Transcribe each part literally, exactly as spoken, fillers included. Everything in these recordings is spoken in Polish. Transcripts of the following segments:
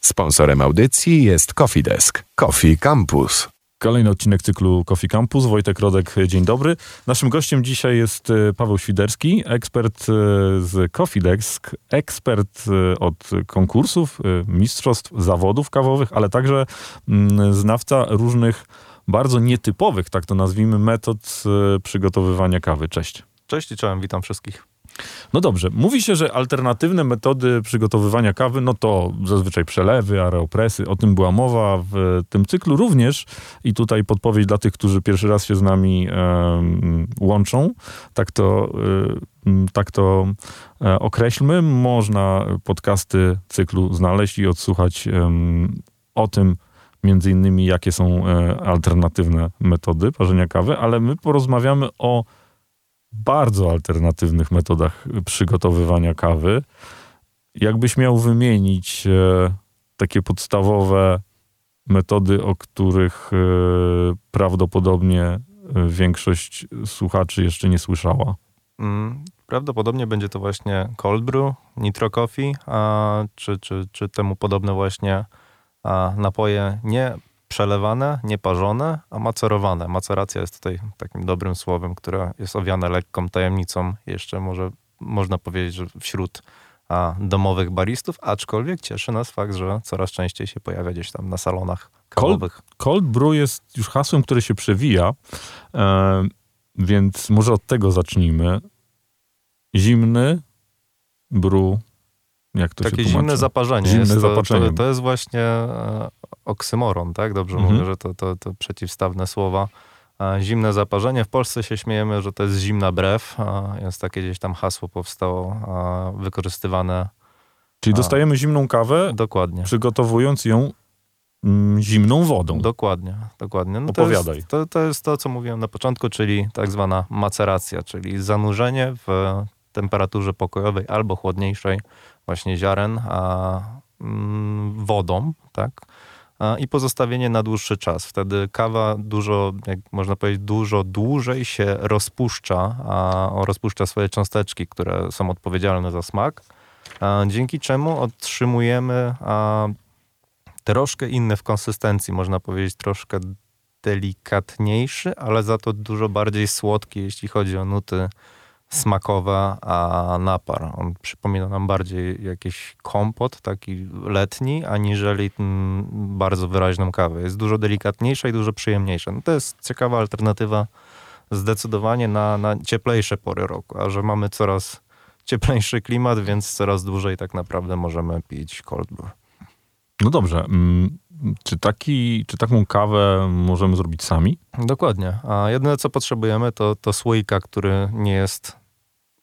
Sponsorem audycji jest Coffee Desk, Coffee Campus. Kolejny odcinek cyklu Coffee Campus. Wojtek Rodek, dzień dobry. Naszym gościem dzisiaj jest Paweł Świderski, ekspert z Coffee Desk, ekspert od konkursów, mistrzostw, zawodów kawowych, ale także znawca różnych bardzo nietypowych, tak to nazwijmy, metod przygotowywania kawy. Cześć. Cześć i czołem, witam wszystkich. No dobrze, mówi się, że alternatywne metody przygotowywania kawy, no to zazwyczaj przelewy, aeropresy, o tym była mowa w tym cyklu również i tutaj podpowiedź dla tych, którzy pierwszy raz się z nami um, łączą, tak to, um, tak to um, określmy, można podcasty cyklu znaleźć i odsłuchać um, o tym, między innymi jakie są um, alternatywne metody parzenia kawy, ale my porozmawiamy o bardzo alternatywnych metodach przygotowywania kawy. Jakbyś miał wymienić e, takie podstawowe metody, o których e, prawdopodobnie większość słuchaczy jeszcze nie słyszała? Mm, prawdopodobnie będzie to właśnie cold brew, nitro coffee, a, czy, czy, czy temu podobne właśnie a, napoje nie przelewane, nieparzone, a macerowane. Maceracja jest tutaj takim dobrym słowem, które jest owiane lekką tajemnicą. Jeszcze może można powiedzieć, że wśród a, domowych baristów, aczkolwiek cieszy nas fakt, że coraz częściej się pojawia gdzieś tam na salonach kawowych. Cold, cold brew jest już hasłem, które się przewija, e, więc może od tego zacznijmy. Zimny brew. Jak to Takie się zimne zaparzenie. Zimne jest, zaparzenie. To, to jest właśnie e, oksymoron, tak? Dobrze mhm. mówię, że to, to, to przeciwstawne słowa. E, zimne zaparzenie. W Polsce się śmiejemy, że to jest zimna brew. E, jest takie gdzieś tam hasło powstało e, wykorzystywane. Czyli dostajemy e, zimną kawę, dokładnie. Przygotowując ją mm, zimną wodą. Dokładnie, dokładnie. No Opowiadaj. To jest to, to jest to, co mówiłem na początku, czyli tak zwana maceracja, czyli zanurzenie w temperaturze pokojowej albo chłodniejszej właśnie ziaren a, mm, wodą, tak? A, i pozostawienie na dłuższy czas. Wtedy kawa dużo, jak można powiedzieć, dużo dłużej się rozpuszcza, a, rozpuszcza swoje cząsteczki, które są odpowiedzialne za smak, a, dzięki czemu otrzymujemy a, troszkę inny w konsystencji, można powiedzieć troszkę delikatniejszy, ale za to dużo bardziej słodki, jeśli chodzi o nuty smakowa, a napar. On przypomina nam bardziej jakiś kompot, taki letni, aniżeli m, bardzo wyraźną kawę. Jest dużo delikatniejsza i dużo przyjemniejsza. No to jest ciekawa alternatywa zdecydowanie na, na cieplejsze pory roku, a że mamy coraz cieplejszy klimat, więc coraz dłużej tak naprawdę możemy pić cold brew. No dobrze. Czy, taki, czy taką kawę możemy zrobić sami? Dokładnie. A jedyne, co potrzebujemy, to, to słoika, który nie jest,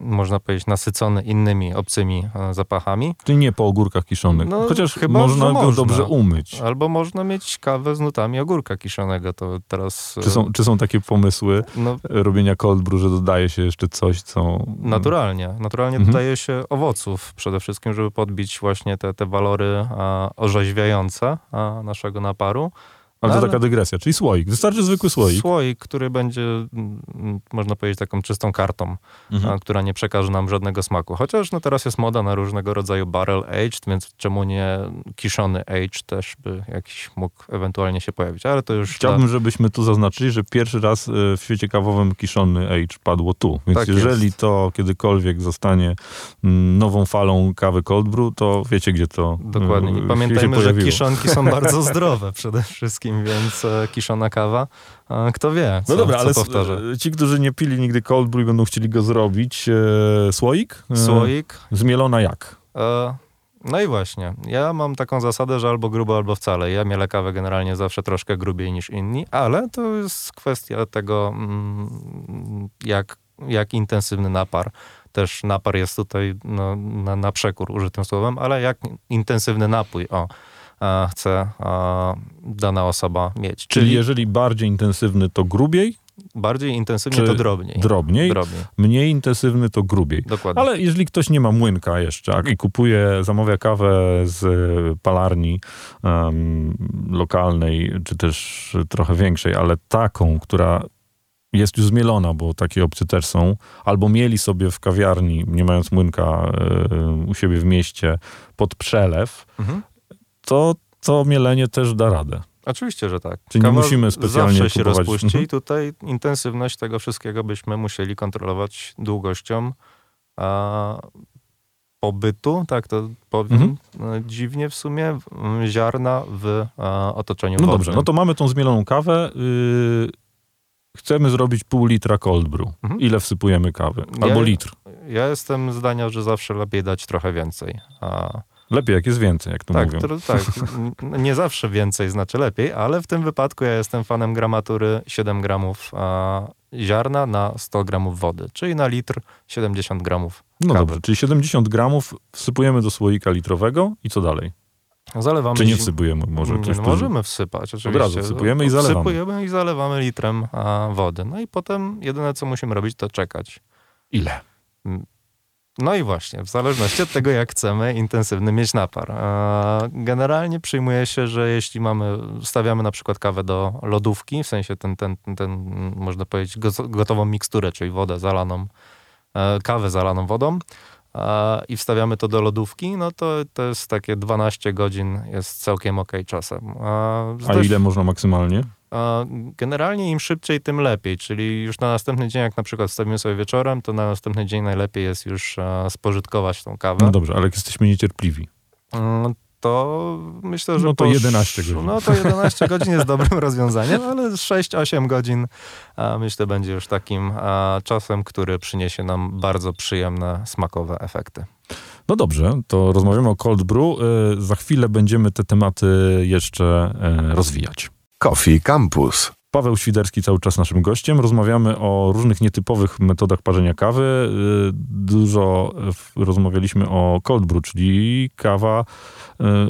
można powiedzieć, nasycony innymi obcymi zapachami. Czyli nie po ogórkach kiszonych. No, Chociaż chyba można go można. dobrze umyć. Albo można mieć kawę z nutami ogórka kiszonego. To teraz... czy, są, czy są takie pomysły no, robienia cold brew, że dodaje się jeszcze coś, co... Naturalnie. Naturalnie mhm. dodaje się owoców przede wszystkim, żeby podbić właśnie te, te walory a, orzeźwiające a, naszego naparu. Ale to taka dygresja, czyli słoik. Wystarczy zwykły słoik. Słoik, który będzie, można powiedzieć, taką czystą kartą, mhm. która nie przekaże nam żadnego smaku. Chociaż no, teraz jest moda na różnego rodzaju barrel aged, więc czemu nie kiszony aged też by jakiś mógł ewentualnie się pojawić. Ale to już Chciałbym, ta... żebyśmy tu zaznaczyli, że pierwszy raz w świecie kawowym kiszony aged padło tu. Więc tak jeżeli jest. To kiedykolwiek zostanie nową falą kawy cold brew, to wiecie, gdzie to Dokładnie. I pamiętajmy, że kiszonki są bardzo zdrowe przede wszystkim. Więc e, kiszona kawa. E, kto wie, co, no dobra, co ale powtarza. Ci, którzy nie pili nigdy cold brew, będą chcieli go zrobić. E, słoik? E, słoik. Zmielona jak? E, no i właśnie. Ja mam taką zasadę, że albo grubo, albo wcale. Ja mielę kawę generalnie zawsze troszkę grubiej niż inni, ale to jest kwestia tego, mm, jak, jak intensywny napar. Też napar jest tutaj no, na, na przekór użytym słowem, ale jak intensywny napój. O. A, chce a, dana osoba mieć. Czyli, Czyli jeżeli bardziej intensywny, to grubiej? Bardziej intensywny, to drobniej. drobniej. Drobniej, mniej intensywny, to grubiej. Dokładnie. Ale jeżeli ktoś nie ma młynka jeszcze i kupuje, zamawia kawę z palarni um, lokalnej, czy też trochę większej, ale taką, która jest już zmielona, bo takie opcje też są, albo mieli sobie w kawiarni, nie mając młynka, yy, u siebie w mieście, pod przelew, mhm. to to mielenie też da radę. Oczywiście, że tak. Czyli nie musimy specjalnie zawsze się kupować. Rozpuści i tutaj intensywność tego wszystkiego byśmy musieli kontrolować długością a pobytu, tak to powiem mhm. dziwnie w sumie, ziarna w a, otoczeniu no wodnym. No dobrze, no to mamy tą zmieloną kawę. Yy, chcemy zrobić pół litra cold brew. Mhm. Ile wsypujemy kawy? Albo ja, litr. Ja jestem zdania, że zawsze lepiej dać trochę więcej. A lepiej, jak jest więcej, jak to tak, mówią. To, tak, nie zawsze więcej znaczy lepiej, ale w tym wypadku ja jestem fanem gramatury siedem gramów a, ziarna na sto gramów wody, czyli na litr siedemdziesiąt gramów kawy. No dobrze, czyli siedemdziesiąt gramów wsypujemy do słoika litrowego i co dalej? Zalewamy. Czy nie wsypujemy? Może nie, ktoś, możemy wsypać oczywiście. Od razu wsypujemy i zalewamy. Wsypujemy i zalewamy litrem a, wody. No i potem jedyne, co musimy robić, to czekać. Ile? No i właśnie, w zależności od tego, jak chcemy intensywny mieć napar. Generalnie przyjmuje się, że jeśli mamy, stawiamy na przykład kawę do lodówki, w sensie ten, ten, ten można powiedzieć, gotową miksturę, czyli wodę zalaną, kawę zalaną wodą i wstawiamy to do lodówki, no to to jest takie dwanaście godzin, jest całkiem okej czasem. A ile można maksymalnie? Generalnie im szybciej, tym lepiej, czyli już na następny dzień, jak na przykład wstawimy sobie wieczorem, to na następny dzień najlepiej jest już spożytkować tą kawę. No dobrze, ale jak jesteśmy niecierpliwi? To myślę, że... No to po... jedenaście godzin. No to jedenaście godzin jest dobrym rozwiązaniem, ale sześć do ośmiu godzin myślę będzie już takim czasem, który przyniesie nam bardzo przyjemne, smakowe efekty. No dobrze, to rozmawiamy o cold brew. Za chwilę będziemy te tematy jeszcze rozwijać. Coffee Campus. Paweł Świderski cały czas naszym gościem. Rozmawiamy o różnych nietypowych metodach parzenia kawy. Dużo rozmawialiśmy o cold brew, czyli kawa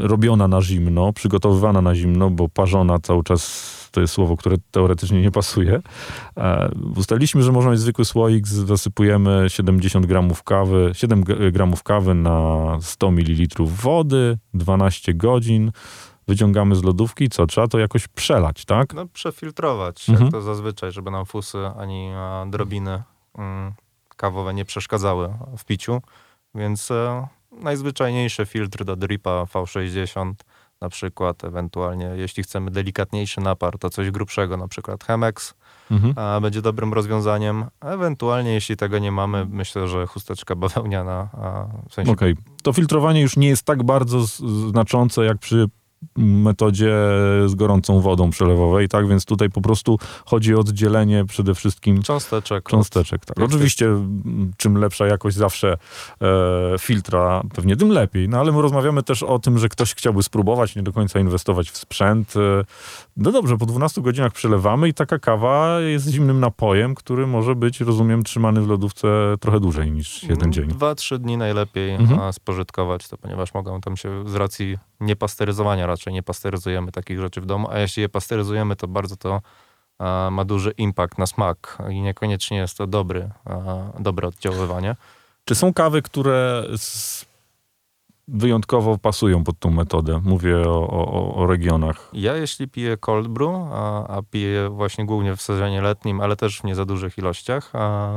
robiona na zimno, przygotowywana na zimno, bo parzona cały czas to jest słowo, które teoretycznie nie pasuje. Ustaliliśmy, że można mieć zwykły słoik, zasypujemy siedemdziesiąt gramów kawy, siedem gramów kawy na sto mililitrów wody, dwanaście godzin. Wyciągamy z lodówki, co trzeba to jakoś przelać, tak? No przefiltrować, mhm. jak to zazwyczaj, żeby nam fusy ani drobiny mm, kawowe nie przeszkadzały w piciu, więc e, najzwyczajniejszy filtr do dripa V sześćdziesiąt na przykład, ewentualnie jeśli chcemy delikatniejszy napar, to coś grubszego, na przykład Hemex mhm. a, będzie dobrym rozwiązaniem, ewentualnie jeśli tego nie mamy, myślę, że chusteczka bawełniana. A, w sensie... Okej, okay. To filtrowanie już nie jest tak bardzo znaczące, jak przy metodzie z gorącą wodą przelewowej, tak? Więc tutaj po prostu chodzi o oddzielenie przede wszystkim cząsteczek. Cząsteczek, tak. Oczywiście czym lepsza jakość zawsze e, filtra, pewnie tym lepiej. No ale my rozmawiamy też o tym, że ktoś chciałby spróbować, nie do końca inwestować w sprzęt. No dobrze, po dwunastu godzinach przelewamy i taka kawa jest zimnym napojem, który może być, rozumiem, trzymany w lodówce trochę dłużej niż jeden dzień. Dwa, trzy dni najlepiej mhm. spożytkować to, ponieważ mogą tam się z racji niepasteryzowania, raczej nie pasteryzujemy takich rzeczy w domu, a jeśli je pasteryzujemy, to bardzo to a, ma duży impact na smak i niekoniecznie jest to dobry, a, dobre oddziaływanie. Czy są kawy, które z... wyjątkowo pasują pod tą metodę? Mówię o, o, o regionach. Ja jeśli piję cold brew, a, a piję właśnie głównie w sezonie letnim, ale też w nie za dużych ilościach, a,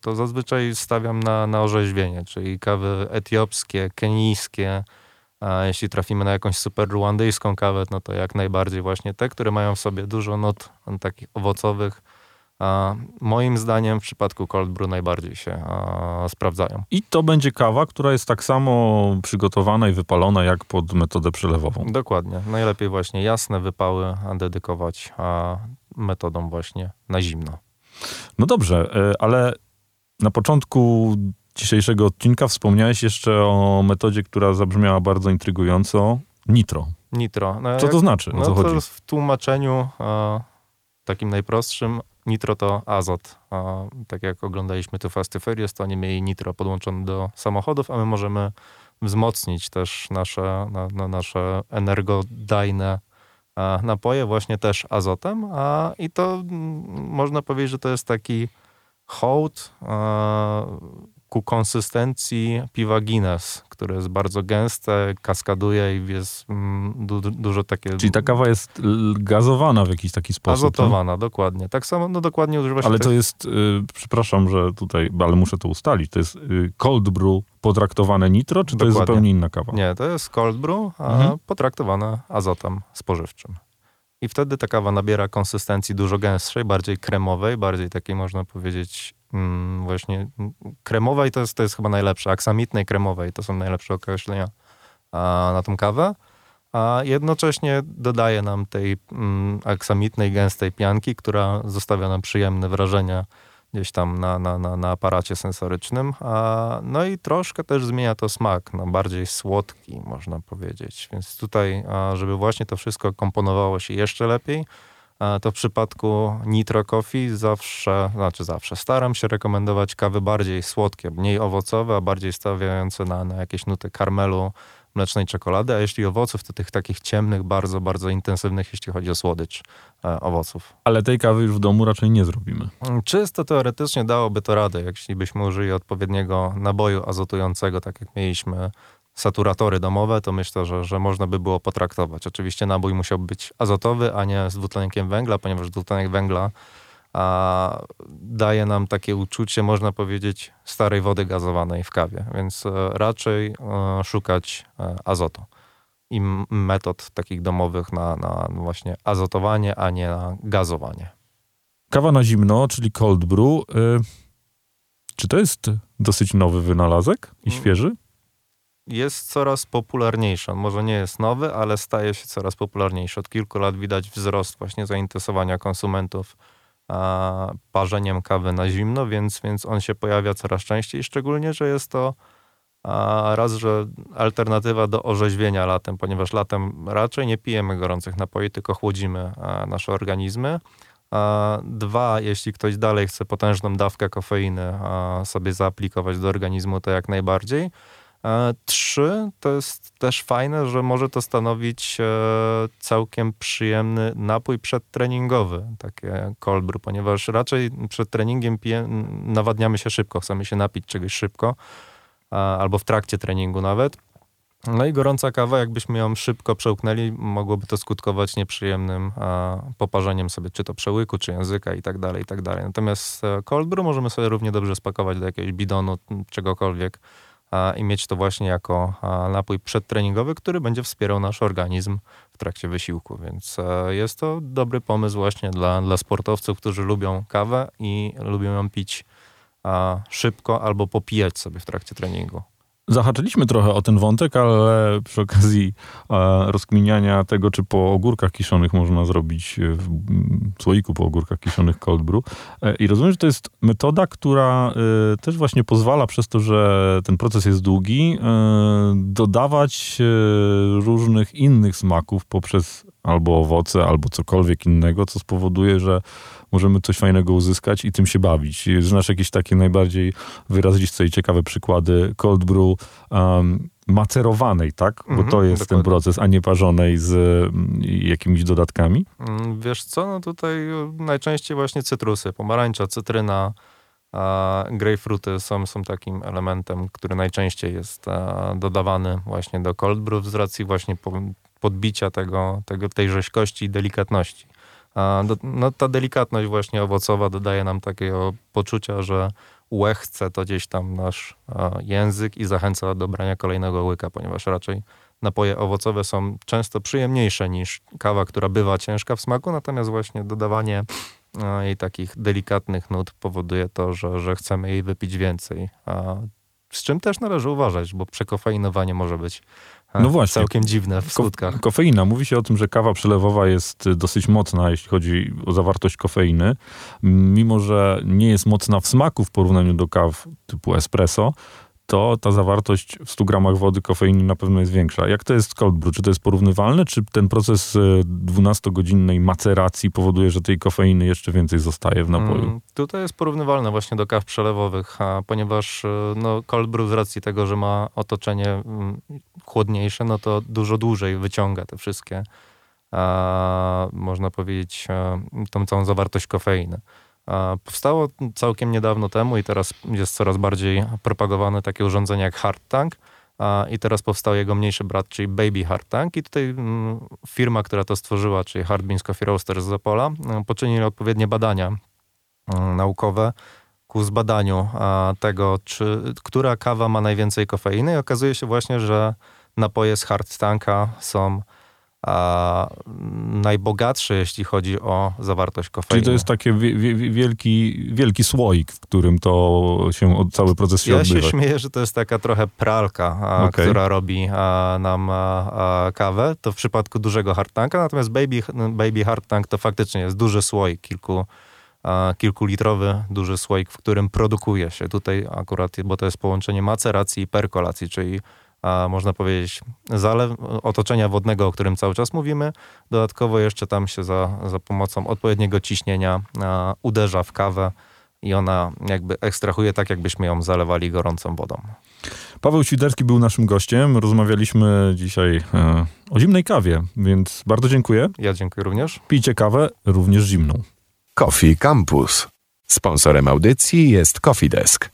to zazwyczaj stawiam na, na orzeźwienie, czyli kawy etiopskie, kenijskie. A jeśli trafimy na jakąś super ruandyjską kawę, no to jak najbardziej właśnie te, które mają w sobie dużo nut takich owocowych, a moim zdaniem w przypadku cold brew najbardziej się a, sprawdzają. I to będzie kawa, która jest tak samo przygotowana i wypalona jak pod metodę przelewową. Dokładnie. Najlepiej właśnie jasne wypały dedykować a, metodą właśnie na zimno. No dobrze, ale na początku dzisiejszego odcinka wspomniałeś jeszcze o metodzie, która zabrzmiała bardzo intrygująco. Nitro. Nitro. No co to znaczy? O no co to chodzi? W tłumaczeniu e, takim najprostszym nitro to azot. E, tak jak oglądaliśmy tu Fast and Furious, to oni mieli nitro podłączone do samochodów, a my możemy wzmocnić też nasze, na, na nasze energodajne e, napoje właśnie też azotem. A, I to m, można powiedzieć, że to jest taki hołd e, ku konsystencji piwa Guinness, które jest bardzo gęste, kaskaduje i jest du- dużo takie... Czyli ta kawa jest gazowana w jakiś taki sposób. Azotowana, nie? Dokładnie. Tak samo, no dokładnie używa się... Ale to tej... jest, yy, przepraszam, że tutaj, ale muszę to ustalić, to jest yy, cold brew potraktowane nitro, czy dokładnie. To jest zupełnie inna kawa? Nie, to jest cold brew, a mhm. potraktowana azotem spożywczym. I wtedy ta kawa nabiera konsystencji dużo gęstszej, bardziej kremowej, bardziej takiej można powiedzieć mm, właśnie kremowej, to jest, to jest chyba najlepsze, aksamitnej kremowej, to są najlepsze określenia a, na tą kawę. A jednocześnie dodaje nam tej mm, aksamitnej, gęstej pianki, która zostawia nam przyjemne wrażenia gdzieś tam na, na, na, na aparacie sensorycznym. A, no i troszkę też zmienia to smak, no bardziej słodki można powiedzieć. Więc tutaj, a, żeby właśnie to wszystko komponowało się jeszcze lepiej, a, to w przypadku Nitro Coffee zawsze, znaczy zawsze, staram się rekomendować kawy bardziej słodkie, mniej owocowe, a bardziej stawiające na, na jakieś nuty karmelu, mlecznej czekolady, a jeśli owoców, to tych takich ciemnych, bardzo, bardzo intensywnych, jeśli chodzi o słodycz e, owoców. Ale tej kawy już w domu raczej nie zrobimy. Czysto teoretycznie dałoby to radę, jeśli byśmy użyli odpowiedniego naboju azotującego, tak jak mieliśmy saturatory domowe, to myślę, że, że można by było potraktować. Oczywiście nabój musiał być azotowy, a nie z dwutlenkiem węgla, ponieważ dwutlenek węgla a daje nam takie uczucie, można powiedzieć, starej wody gazowanej w kawie, więc raczej szukać azotu i metod takich domowych na, na właśnie azotowanie, a nie na gazowanie. Kawa na zimno, czyli cold brew. Czy to jest dosyć nowy wynalazek i świeży? Jest coraz popularniejszy. On może nie jest nowy, ale staje się coraz popularniejszy. Od kilku lat widać wzrost właśnie zainteresowania konsumentów parzeniem kawy na zimno, więc, więc on się pojawia coraz częściej, szczególnie, że jest to a, raz, że alternatywa do orzeźwienia latem, ponieważ latem raczej nie pijemy gorących napoi, tylko chłodzimy a, nasze organizmy. A, dwa, jeśli ktoś dalej chce potężną dawkę kofeiny a, sobie zaaplikować do organizmu, to jak najbardziej. E, trzy, to jest też fajne, że może to stanowić e, całkiem przyjemny napój przedtreningowy, takie cold brew, ponieważ raczej przed treningiem pije, nawadniamy się szybko, chcemy się napić czegoś szybko, e, albo w trakcie treningu nawet. No i gorąca kawa, jakbyśmy ją szybko przełknęli, mogłoby to skutkować nieprzyjemnym e, poparzeniem sobie, czy to przełyku, czy języka i tak dalej, i tak dalej. Natomiast cold brew możemy sobie równie dobrze spakować do jakiegoś bidonu, czegokolwiek, i mieć to właśnie jako napój przedtreningowy, który będzie wspierał nasz organizm w trakcie wysiłku. Więc jest to dobry pomysł właśnie dla, dla sportowców, którzy lubią kawę i lubią ją pić szybko albo popijać sobie w trakcie treningu. Zahaczyliśmy trochę o ten wątek, ale przy okazji rozkminiania tego, czy po ogórkach kiszonych można zrobić w słoiku po ogórkach kiszonych cold brew. I rozumiem, że to jest metoda, która też właśnie pozwala przez to, że ten proces jest długi, dodawać różnych innych smaków poprzez albo owoce, albo cokolwiek innego, co spowoduje, że możemy coś fajnego uzyskać i tym się bawić. Znasz jakieś takie najbardziej wyraziste i ciekawe przykłady cold brew um, macerowanej, tak? Bo mm-hmm, to jest dokładnie ten proces, a nie parzonej z jakimiś dodatkami? Wiesz co, no tutaj najczęściej właśnie cytrusy, pomarańcza, cytryna, a grejpfruty są, są takim elementem, który najczęściej jest a, dodawany właśnie do cold brew z racji właśnie po, podbicia tego, tego, tej rzeźkości i delikatności. A do, no, ta delikatność właśnie owocowa dodaje nam takiego poczucia, że łechce to gdzieś tam nasz a, język i zachęca do brania kolejnego łyka, ponieważ raczej napoje owocowe są często przyjemniejsze niż kawa, która bywa ciężka w smaku, natomiast właśnie dodawanie jej takich delikatnych nut powoduje to, że, że chcemy jej wypić więcej. A z czym też należy uważać, bo przekofeinowanie może być no właśnie, całkiem dziwne w skutkach. Ko- kofeina. Mówi się o tym, że kawa przelewowa jest dosyć mocna, jeśli chodzi o zawartość kofeiny. Mimo że nie jest mocna w smaku w porównaniu do kaw typu espresso, to ta zawartość w stu gramach wody kofeiny na pewno jest większa. Jak to jest z cold brew? Czy to jest porównywalne? Czy ten proces dwunastogodzinnej maceracji powoduje, że tej kofeiny jeszcze więcej zostaje w napoju? Hmm, tutaj jest porównywalne właśnie do kaw przelewowych, a ponieważ no, cold brew z racji tego, że ma otoczenie chłodniejsze, no to dużo dłużej wyciąga te wszystkie, a, można powiedzieć, a, tą całą zawartość kofeiny. Powstało całkiem niedawno temu i teraz jest coraz bardziej propagowane takie urządzenie jak Hardtank, i teraz powstał jego mniejszy brat, czyli Baby Hardtank. I tutaj firma, która to stworzyła, czyli Hard Beans Coffee Roasters z Zapola, poczynili odpowiednie badania naukowe ku zbadaniu tego, czy, która kawa ma najwięcej kofeiny. I okazuje się właśnie, że napoje z Hardtanka są a najbogatsze, jeśli chodzi o zawartość kofeiny. Czyli to jest taki wie, wie, wielki, wielki słoik, w którym to się od, cały proces się ja odbywa. Ja się śmieję, że to jest taka trochę pralka, a, okay. która robi a, nam a, a, kawę. To w przypadku dużego Hardtanka, natomiast Baby, baby Hardtank to faktycznie jest duży słoik, kilku, a, kilkulitrowy duży słoik, w którym produkuje się. Tutaj akurat, bo to jest połączenie maceracji i perkolacji, czyli a można powiedzieć, zalew otoczenia wodnego, o którym cały czas mówimy. Dodatkowo jeszcze tam się za, za pomocą odpowiedniego ciśnienia a, uderza w kawę i ona jakby ekstrahuje tak, jakbyśmy ją zalewali gorącą wodą. Paweł Świderski był naszym gościem. Rozmawialiśmy dzisiaj e, o zimnej kawie, więc bardzo dziękuję. Ja dziękuję również. Pijcie kawę również zimną. Coffee Campus. Sponsorem audycji jest Coffee Desk.